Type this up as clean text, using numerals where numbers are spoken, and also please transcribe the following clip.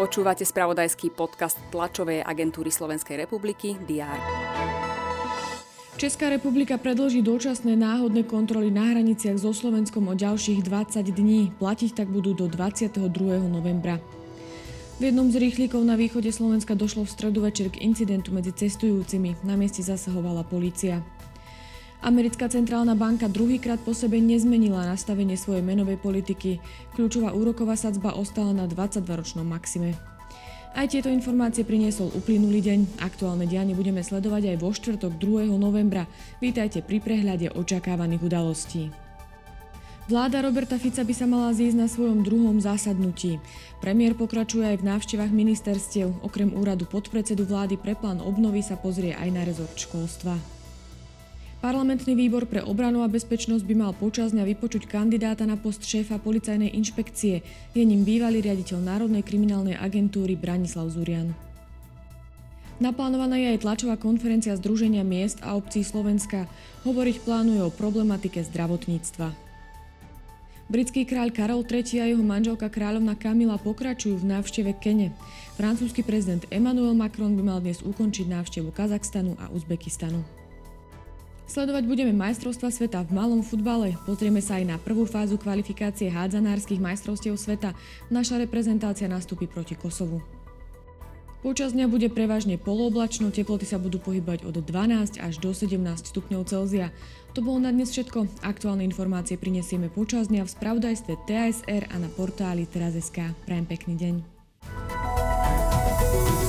Počúvate spravodajský podcast tlačovej agentúry Slovenskej republiky DR. Česká republika predĺži dočasné náhodné kontroly na hraniciach so Slovenskom o ďalších 20 dní. Platiť tak budú do 22. novembra. V jednom z rýchlikov na východe Slovenska došlo v stredu večer k incidentu medzi cestujúcimi. Na mieste zasahovala polícia. Americká centrálna banka druhýkrát po sebe nezmenila nastavenie svojej menovej politiky. Kľúčová úroková sadzba ostala na 22-ročnom maxime. Aj tieto informácie priniesol uplynulý deň. Aktuálne dianie budeme sledovať aj vo štvrtok 2. novembra. Vítajte pri prehľade očakávaných udalostí. Vláda Roberta Fica by sa mala zísť na svojom druhom zasadnutí. Premiér pokračuje aj v návštevách ministerstiev. Okrem úradu podpredsedu vlády pre plán obnovy sa pozrie aj na rezort školstva. Parlamentný výbor pre obranu a bezpečnosť by mal počas dňa vypočuť kandidáta na post šéfa policajnej inšpekcie. Je ním bývalý riaditeľ Národnej kriminálnej agentúry Branislav Zurian. Naplánovaná je aj tlačová konferencia Združenia miest a obcí Slovenska. Hovoriť plánuje o problematike zdravotníctva. Britský kráľ Karol III a jeho manželka kráľovna Kamila pokračujú v návšteve Kene. Francúzsky prezident Emmanuel Macron by mal dnes ukončiť návštevu Kazachstanu a Uzbekistanu. Sledovať budeme majstrovstvá sveta v malom futbale. Pozrieme sa aj na prvú fázu kvalifikácie hádzanárskych majstrovstiev sveta. Naša reprezentácia nastúpi proti Kosovu. Počas dňa bude prevažne polooblačno, teploty sa budú pohybovať od 12 až do 17 stupňov Celzia. To bolo na dnes všetko. Aktuálne informácie prinesieme počas dňa v spravodajstve TASR a na portáli teraz.sk. Prajem pekný deň.